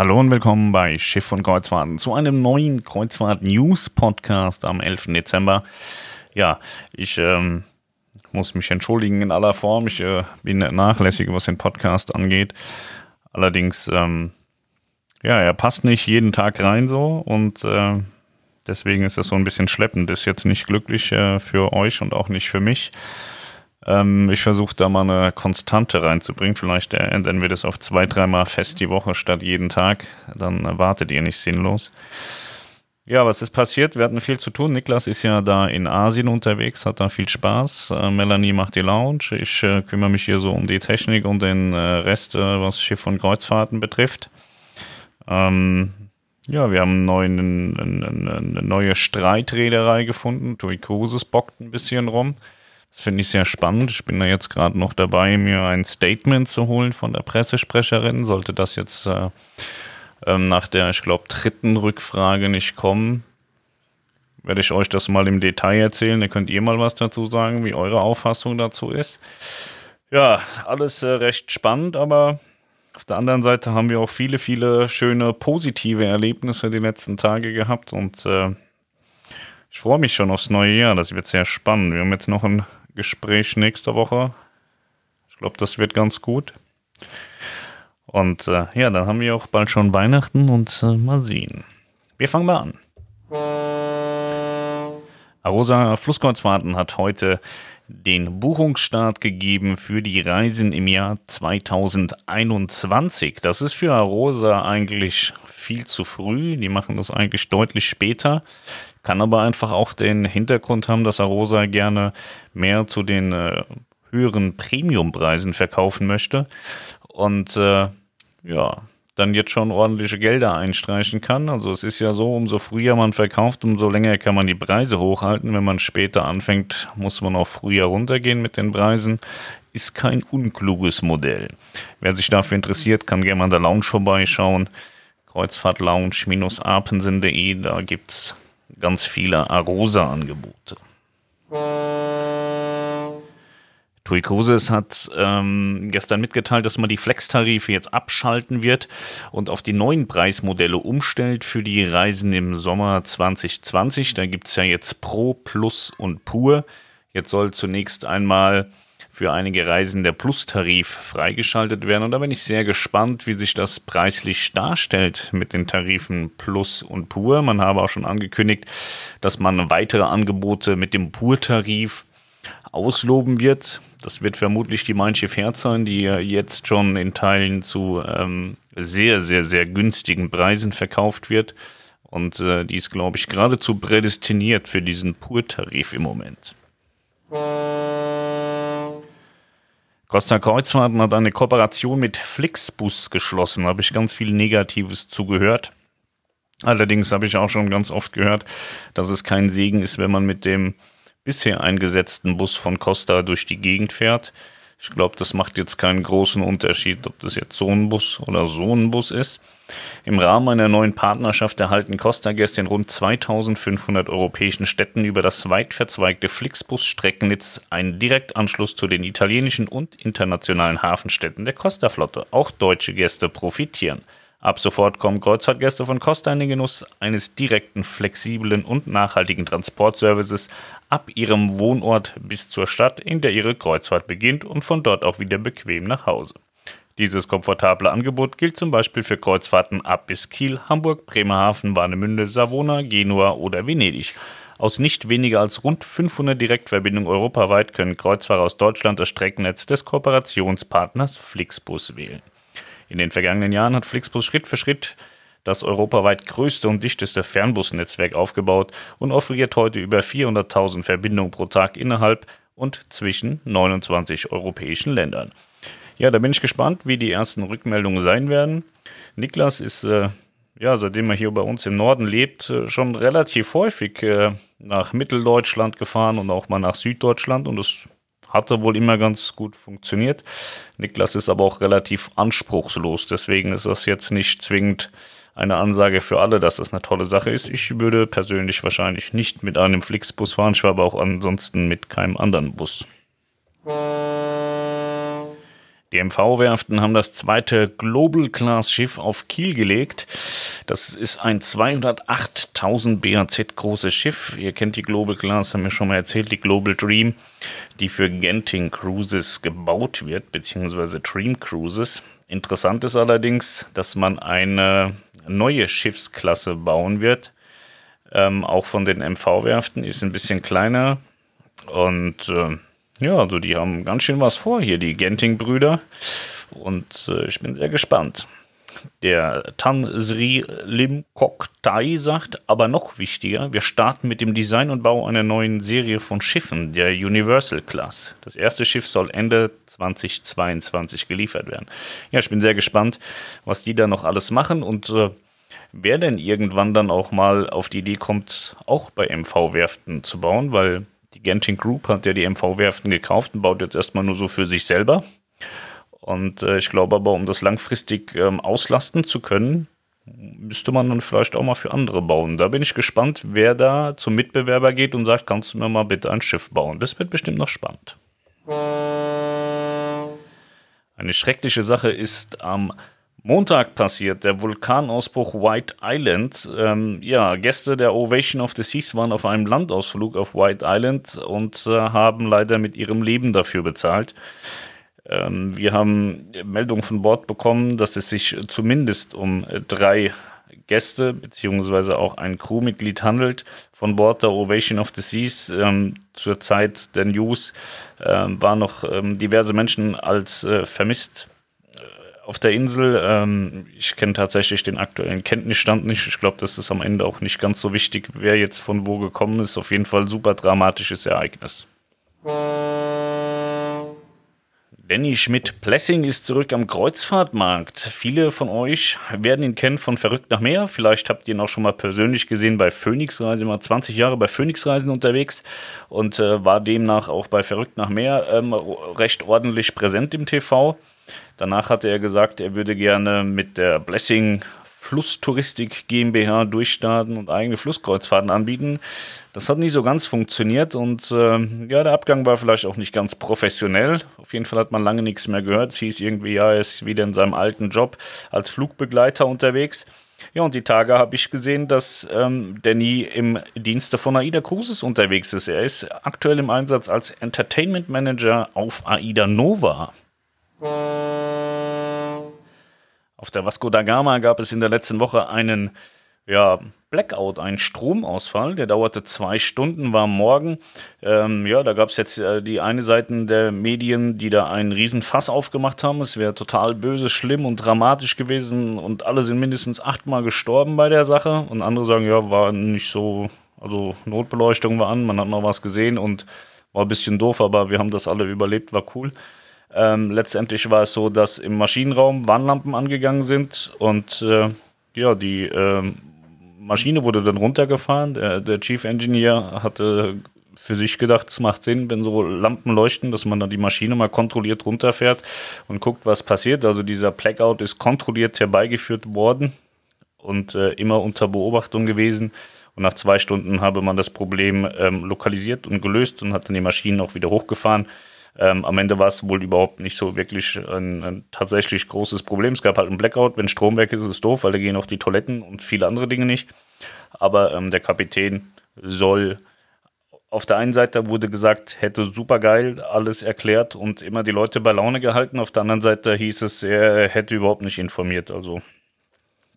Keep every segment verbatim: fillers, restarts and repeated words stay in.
Hallo und willkommen bei Schiff und Kreuzfahrten zu einem neuen Kreuzfahrt-News-Podcast am elften Dezember. Ja, ich ähm, muss mich entschuldigen in aller Form. Ich äh, bin nachlässig, was den Podcast angeht. Allerdings, ähm, ja, er passt nicht jeden Tag rein so und äh, deswegen ist das so ein bisschen schleppend. Ist jetzt nicht glücklich äh, für euch und auch nicht für mich. Ich versuche da mal eine Konstante reinzubringen. Vielleicht ändern wir das auf zwei, dreimal fest die Woche statt jeden Tag. Dann wartet ihr nicht sinnlos. Ja, was ist passiert? Wir hatten viel zu tun. Niklas ist ja da in Asien unterwegs, hat da viel Spaß. Melanie macht die Lounge. Ich äh, kümmere mich hier so um die Technik und den äh, Rest, äh, was Schiff- und Kreuzfahrten betrifft. Ähm, ja, wir haben einen neuen, einen, einen, eine neue Streitreederei gefunden. T U I Cruises bockt ein bisschen rum. Das finde ich sehr spannend. Ich bin da jetzt gerade noch dabei, mir ein Statement zu holen von der Pressesprecherin. Sollte das jetzt äh, ähm, nach der, ich glaube, dritten Rückfrage nicht kommen, werde ich euch das mal im Detail erzählen. Da könnt ihr mal was dazu sagen, wie eure Auffassung dazu ist. Ja, alles äh, recht spannend, aber auf der anderen Seite haben wir auch viele, viele schöne positive Erlebnisse die letzten Tage gehabt und äh, ich freue mich schon aufs neue Jahr. Das wird sehr spannend. Wir haben jetzt noch ein Gespräch nächste Woche. Ich glaube, das wird ganz gut. Und äh, ja, dann haben wir auch bald schon Weihnachten und äh, mal sehen. Wir fangen mal an. Arosa Flusskreuzfahrten hat heute den Buchungsstart gegeben für die Reisen im Jahr zweitausendeinundzwanzig. Das ist für Arosa eigentlich viel zu früh. Die machen das eigentlich deutlich später. Kann aber einfach auch den Hintergrund haben, dass Arosa gerne mehr zu den äh, höheren Premiumpreisen verkaufen möchte und äh, ja, dann jetzt schon ordentliche Gelder einstreichen kann. Also es ist ja so, umso früher man verkauft, umso länger kann man die Preise hochhalten. Wenn man später anfängt, muss man auch früher runtergehen mit den Preisen. Ist kein unkluges Modell. Wer sich dafür interessiert, kann gerne mal an der Lounge vorbeischauen. kreuzfahrt lounge Bindestrich apensin Punkt de, da gibt's ganz viele Arosa-Angebote. T U I Cruises hat ähm, gestern mitgeteilt, dass man die Flex-Tarife jetzt abschalten wird und auf die neuen Preismodelle umstellt für die Reisen im Sommer zwanzig zwanzig. Da gibt es ja jetzt Pro, Plus und Pur. Jetzt soll zunächst einmal für einige Reisen der Plus-Tarif freigeschaltet werden. Und da bin ich sehr gespannt, wie sich das preislich darstellt mit den Tarifen Plus und Pur. Man habe auch schon angekündigt, dass man weitere Angebote mit dem Pur-Tarif ausloben wird. Das wird vermutlich die Mein Schiff Herz sein, die jetzt schon in Teilen zu ähm, sehr, sehr, sehr günstigen Preisen verkauft wird. Und äh, die ist, glaube ich, geradezu prädestiniert für diesen Pur-Tarif im Moment. Costa Kreuzfahrten hat eine Kooperation mit Flixbus geschlossen, habe ich ganz viel Negatives zugehört. Allerdings habe ich auch schon ganz oft gehört, dass es kein Segen ist, wenn man mit dem bisher eingesetzten Bus von Costa durch die Gegend fährt. Ich glaube, das macht jetzt keinen großen Unterschied, ob das jetzt so ein Bus oder so ein Bus ist. Im Rahmen einer neuen Partnerschaft erhalten Costa-Gäste in rund zweitausendfünfhundert europäischen Städten über das weit verzweigte Flixbus-Streckennetz einen Direktanschluss zu den italienischen und internationalen Hafenstädten der Costa-Flotte. Auch deutsche Gäste profitieren. Ab sofort kommen Kreuzfahrtgäste von Costa in den Genuss eines direkten, flexiblen und nachhaltigen Transportservices ab ihrem Wohnort bis zur Stadt, in der ihre Kreuzfahrt beginnt und von dort auch wieder bequem nach Hause. Dieses komfortable Angebot gilt zum Beispiel für Kreuzfahrten ab bis Kiel, Hamburg, Bremerhaven, Warnemünde, Savona, Genua oder Venedig. Aus nicht weniger als rund fünfhundert Direktverbindungen europaweit können Kreuzfahrer aus Deutschland das Streckennetz des Kooperationspartners Flixbus wählen. In den vergangenen Jahren hat Flixbus Schritt für Schritt das europaweit größte und dichteste Fernbusnetzwerk aufgebaut und offeriert heute über vierhunderttausend Verbindungen pro Tag innerhalb und zwischen neunundzwanzig europäischen Ländern. Ja, da bin ich gespannt, wie die ersten Rückmeldungen sein werden. Niklas ist, äh, ja, seitdem er hier bei uns im Norden lebt, äh, schon relativ häufig äh, nach Mitteldeutschland gefahren und auch mal nach Süddeutschland. Und das hatte wohl immer ganz gut funktioniert. Niklas ist aber auch relativ anspruchslos. Deswegen ist das jetzt nicht zwingend eine Ansage für alle, dass das eine tolle Sache ist. Ich würde persönlich wahrscheinlich nicht mit einem Flixbus fahren. Ich war aber auch ansonsten mit keinem anderen Bus. Die M V-Werften haben das zweite Global Class Schiff auf Kiel gelegt. Das ist ein zweihundertachttausend B A Z großes Schiff. Ihr kennt die Global Class, haben wir schon mal erzählt, die Global Dream, die für Genting Cruises gebaut wird, beziehungsweise Dream Cruises. Interessant ist allerdings, dass man eine neue Schiffsklasse bauen wird. Ähm, auch von den M V-Werften, ist ein bisschen kleiner und äh, ja, also die haben ganz schön was vor hier, die Genting-Brüder. Und äh, ich bin sehr gespannt. Der Tan Sri Lim Kok Tai sagt, aber noch wichtiger, wir starten mit dem Design und Bau einer neuen Serie von Schiffen, der Universal-Class. Das erste Schiff soll Ende zweitausendzweiundzwanzig geliefert werden. Ja, ich bin sehr gespannt, was die da noch alles machen und äh, wer denn irgendwann dann auch mal auf die Idee kommt, auch bei M V-Werften zu bauen, weil die Genting Group hat ja die M V-Werften gekauft und baut jetzt erstmal nur so für sich selber. Und äh, ich glaube aber, um das langfristig ähm, auslasten zu können, müsste man dann vielleicht auch mal für andere bauen. Da bin ich gespannt, wer da zum Mitbewerber geht und sagt, kannst du mir mal bitte ein Schiff bauen? Das wird bestimmt noch spannend. Eine schreckliche Sache ist am Montag passiert, der Vulkanausbruch White Island. Ähm, ja, Gäste der Ovation of the Seas waren auf einem Landausflug auf White Island und äh, haben leider mit ihrem Leben dafür bezahlt. Ähm, wir haben Meldungen von Bord bekommen, dass es sich zumindest um drei Gäste beziehungsweise auch ein Crewmitglied handelt von Bord der Ovation of the Seas. Ähm, zur Zeit der News äh, waren noch ähm, diverse Menschen als äh, vermisst auf der Insel. Ähm, ich kenne tatsächlich den aktuellen Kenntnisstand nicht. Ich glaube, das ist am Ende auch nicht ganz so wichtig, wer jetzt von wo gekommen ist. Auf jeden Fall super dramatisches Ereignis. Denny Schmidt-Plessing ist zurück am Kreuzfahrtmarkt. Viele von euch werden ihn kennen von Verrückt nach Meer. Vielleicht habt ihr ihn auch schon mal persönlich gesehen bei Phoenix Reisen. Ich war zwanzig Jahre bei Phoenix Reisen unterwegs und äh, war demnach auch bei Verrückt nach Meer ähm, recht ordentlich präsent im T V. Danach hatte er gesagt, er würde gerne mit der Blessing Flusstouristik GmbH durchstarten und eigene Flusskreuzfahrten anbieten. Das hat nicht so ganz funktioniert und äh, ja, der Abgang war vielleicht auch nicht ganz professionell. Auf jeden Fall hat man lange nichts mehr gehört. Es hieß irgendwie, ja, er ist wieder in seinem alten Job als Flugbegleiter unterwegs. Ja, und die Tage habe ich gesehen, dass ähm, Danny im Dienste von AIDA Cruises unterwegs ist. Er ist aktuell im Einsatz als Entertainment Manager auf AIDA Nova. Auf der Vasco da Gama gab es in der letzten Woche einen ja, Blackout, einen Stromausfall, der dauerte zwei Stunden, war am Morgen. Ähm, ja, da gab es jetzt äh, die eine Seite der Medien, die da einen riesen Fass aufgemacht haben. Es wäre total böse, schlimm und dramatisch gewesen und alle sind mindestens achtmal gestorben bei der Sache. Und andere sagen, ja, war nicht so, also Notbeleuchtung war an, man hat noch was gesehen und war ein bisschen doof, aber wir haben das alle überlebt, war cool. Ähm, letztendlich war es so, dass im Maschinenraum Warnlampen angegangen sind und äh, ja, die äh, Maschine wurde dann runtergefahren. Der, der Chief Engineer hatte für sich gedacht, es macht Sinn, wenn so Lampen leuchten, dass man dann die Maschine mal kontrolliert runterfährt und guckt, was passiert. Also dieser Blackout ist kontrolliert herbeigeführt worden und äh, immer unter Beobachtung gewesen. Und nach zwei Stunden habe man das Problem ähm, lokalisiert und gelöst und hat dann die Maschinen auch wieder hochgefahren. Ähm, am Ende war es wohl überhaupt nicht so wirklich ein, ein tatsächlich großes Problem. Es gab halt einen Blackout. Wenn Strom weg ist, ist es doof, weil da gehen auch die Toiletten und viele andere Dinge nicht. Aber ähm, der Kapitän soll, auf der einen Seite wurde gesagt, hätte supergeil alles erklärt und immer die Leute bei Laune gehalten. Auf der anderen Seite hieß es, er hätte überhaupt nicht informiert. Also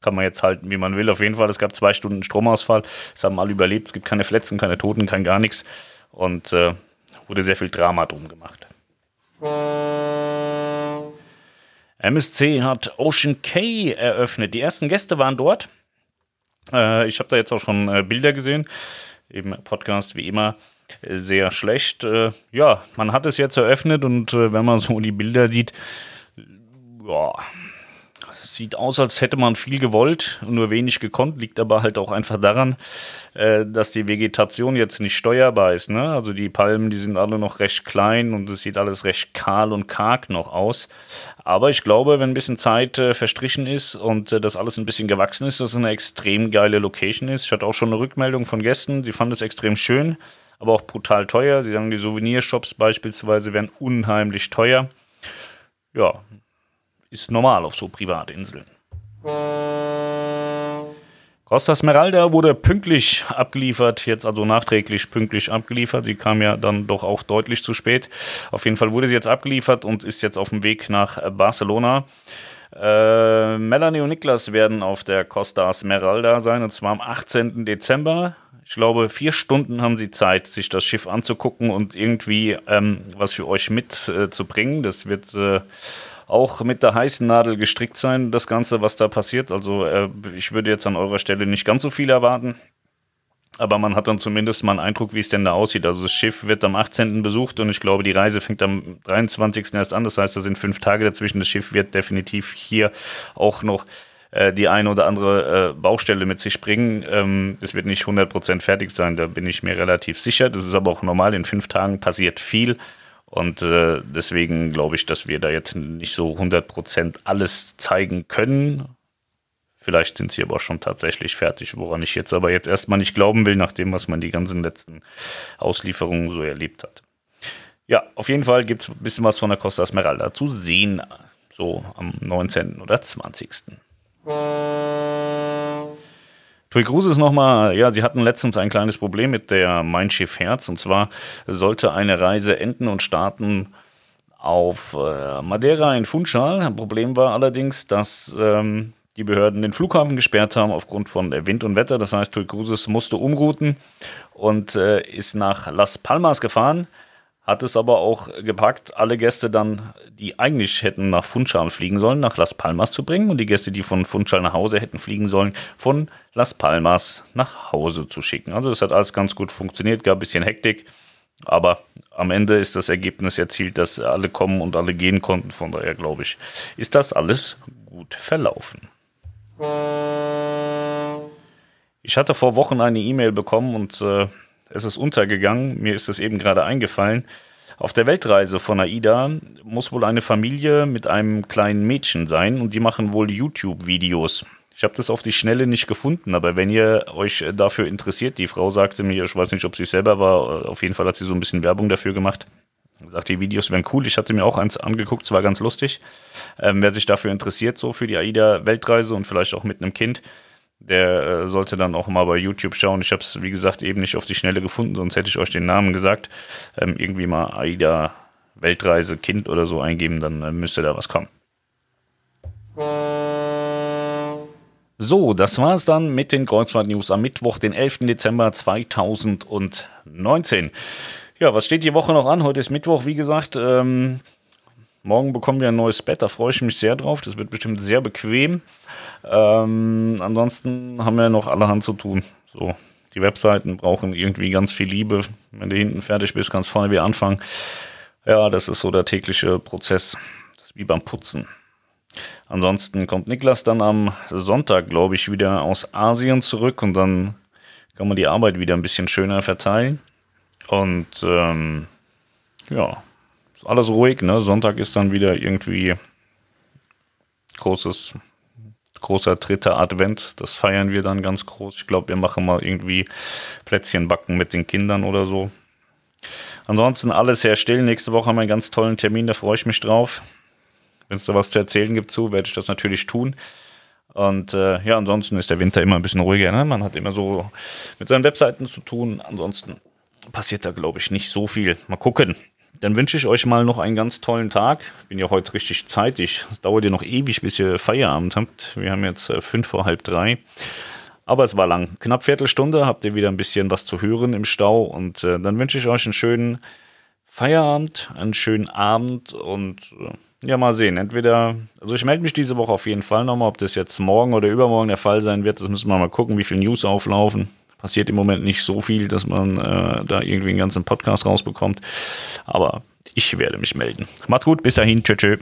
kann man jetzt halten, wie man will. Auf jeden Fall, es gab zwei Stunden Stromausfall. Es haben alle überlebt. Es gibt keine Verletzten, keine Toten, kein gar nichts. Und äh, wurde sehr viel Drama drum gemacht. M S C hat Ocean Cay eröffnet. Die ersten Gäste waren dort. Äh, ich habe da jetzt auch schon äh, Bilder gesehen. Im Podcast wie immer äh, sehr schlecht. Äh, ja, man hat es jetzt eröffnet und äh, wenn man so die Bilder sieht, ja, sieht aus, als hätte man viel gewollt und nur wenig gekonnt, liegt aber halt auch einfach daran, äh, dass die Vegetation jetzt nicht steuerbar ist, ne? Also die Palmen, die sind alle noch recht klein und es sieht alles recht kahl und karg noch aus. Aber ich glaube, wenn ein bisschen Zeit äh, verstrichen ist und äh, das alles ein bisschen gewachsen ist, dass es eine extrem geile Location ist. Ich hatte auch schon eine Rückmeldung von Gästen, die fanden es extrem schön, aber auch brutal teuer. Sie sagen, die Souvenirshops beispielsweise wären unheimlich teuer. ja, ist normal auf so Privatinseln. Costa Smeralda wurde pünktlich abgeliefert, jetzt also nachträglich pünktlich abgeliefert. Sie kam ja dann doch auch deutlich zu spät. Auf jeden Fall wurde sie jetzt abgeliefert und ist jetzt auf dem Weg nach Barcelona. Äh, Melanie und Niklas werden auf der Costa Smeralda sein, und zwar am achtzehnten Dezember. Ich glaube, vier Stunden haben sie Zeit, sich das Schiff anzugucken und irgendwie ähm, was für euch mitzubringen. Äh, das wird äh, auch mit der heißen Nadel gestrickt sein, das Ganze, was da passiert. Also äh, ich würde jetzt an eurer Stelle nicht ganz so viel erwarten, aber man hat dann zumindest mal einen Eindruck, wie es denn da aussieht. Also das Schiff wird am achtzehnten besucht und ich glaube, die Reise fängt am dreiundzwanzigsten erst an. Das heißt, da sind fünf Tage dazwischen. Das Schiff wird definitiv hier auch noch äh, die eine oder andere äh, Baustelle mit sich bringen. Ähm, es wird nicht hundert Prozent fertig sein, da bin ich mir relativ sicher. Das ist aber auch normal, in fünf Tagen passiert viel. Und äh, deswegen glaube ich, dass wir da jetzt nicht so hundert Prozent alles zeigen können. Vielleicht sind sie aber auch schon tatsächlich fertig, woran ich jetzt aber jetzt erstmal nicht glauben will, nach dem, was man die ganzen letzten Auslieferungen so erlebt hat. Ja, auf jeden Fall gibt es ein bisschen was von der Costa Smeralda zu sehen, so am neunzehnten oder zwanzigsten T U I Cruises nochmal, ja, sie hatten letztens ein kleines Problem mit der Mein Schiff Herz, und zwar sollte eine Reise enden und starten auf äh, Madeira in Funchal. Ein Problem war allerdings, dass ähm, die Behörden den Flughafen gesperrt haben aufgrund von Wind und Wetter. Das heißt, T U I Cruises musste umrouten und äh, ist nach Las Palmas gefahren. Hat es aber auch gepackt, alle Gäste dann, die eigentlich hätten nach Funchal fliegen sollen, nach Las Palmas zu bringen, und die Gäste, die von Funchal nach Hause hätten fliegen sollen, von Las Palmas nach Hause zu schicken. Also das hat alles ganz gut funktioniert, gab ein bisschen Hektik, aber am Ende ist das Ergebnis erzielt, dass alle kommen und alle gehen konnten. Von daher, glaube ich, ist das alles gut verlaufen. Ich hatte vor Wochen eine E-Mail bekommen und äh, es ist untergegangen, mir ist das eben gerade eingefallen. Auf der Weltreise von AIDA muss wohl eine Familie mit einem kleinen Mädchen sein und die machen wohl YouTube-Videos. Ich habe das auf die Schnelle nicht gefunden, aber wenn ihr euch dafür interessiert, die Frau sagte mir, ich weiß nicht, ob sie selber war, auf jeden Fall hat sie so ein bisschen Werbung dafür gemacht. Sagt, die Videos wären cool. Ich hatte mir auch eins angeguckt, es war ganz lustig. Ähm, wer sich dafür interessiert, so für die AIDA-Weltreise und vielleicht auch mit einem Kind, der äh, sollte dann auch mal bei YouTube schauen. Ich habe es, wie gesagt, eben nicht auf die Schnelle gefunden, sonst hätte ich euch den Namen gesagt. Ähm, irgendwie mal AIDA Weltreise Kind oder so eingeben, dann äh, müsste da was kommen. So, das war es dann mit den Kreuzfahrt-News am Mittwoch, den elften Dezember zweitausendneunzehn. Ja, was steht die Woche noch an? Heute ist Mittwoch, wie gesagt. Ähm, morgen bekommen wir ein neues Bett, da freue ich mich sehr drauf. Das wird bestimmt sehr bequem. Ähm, ansonsten haben wir noch allerhand zu tun. So, die Webseiten brauchen irgendwie ganz viel Liebe. Wenn du hinten fertig bist, kannst du vorne wieder anfangen. Ja, das ist so der tägliche Prozess. Das ist wie beim Putzen. Ansonsten kommt Niklas dann am Sonntag, glaube ich, wieder aus Asien zurück. Und dann kann man die Arbeit wieder ein bisschen schöner verteilen. Und ähm, ja, ist alles ruhig, ne? Sonntag ist dann wieder irgendwie großes, großer dritter Advent. Das feiern wir dann ganz groß. Ich glaube, wir machen mal irgendwie Plätzchen backen mit den Kindern oder so. Ansonsten alles sehr still. Nächste Woche haben wir einen ganz tollen Termin, da freue ich mich drauf. Wenn es da was zu erzählen gibt, so werde ich das natürlich tun. Und äh, ja, ansonsten ist der Winter immer ein bisschen ruhiger, ne? Man hat immer so mit seinen Webseiten zu tun. Ansonsten passiert da, glaube ich, nicht so viel. Mal gucken. Dann wünsche ich euch mal noch einen ganz tollen Tag. Ich bin ja heute richtig zeitig. Es dauert ja noch ewig, bis ihr Feierabend habt. Wir haben jetzt äh, fünf vor halb drei. Aber es war lang. Knapp Viertelstunde habt ihr wieder ein bisschen was zu hören im Stau. Und äh, dann wünsche ich euch einen schönen Feierabend, einen schönen Abend. Und äh, ja, mal sehen. Entweder, also ich melde mich diese Woche auf jeden Fall nochmal. Ob das jetzt morgen oder übermorgen der Fall sein wird, das müssen wir mal gucken, wie viel News auflaufen. Passiert im Moment nicht so viel, dass man äh, da irgendwie einen ganzen Podcast rausbekommt. Aber ich werde mich melden. Macht's gut, bis dahin. Tschö, tschö.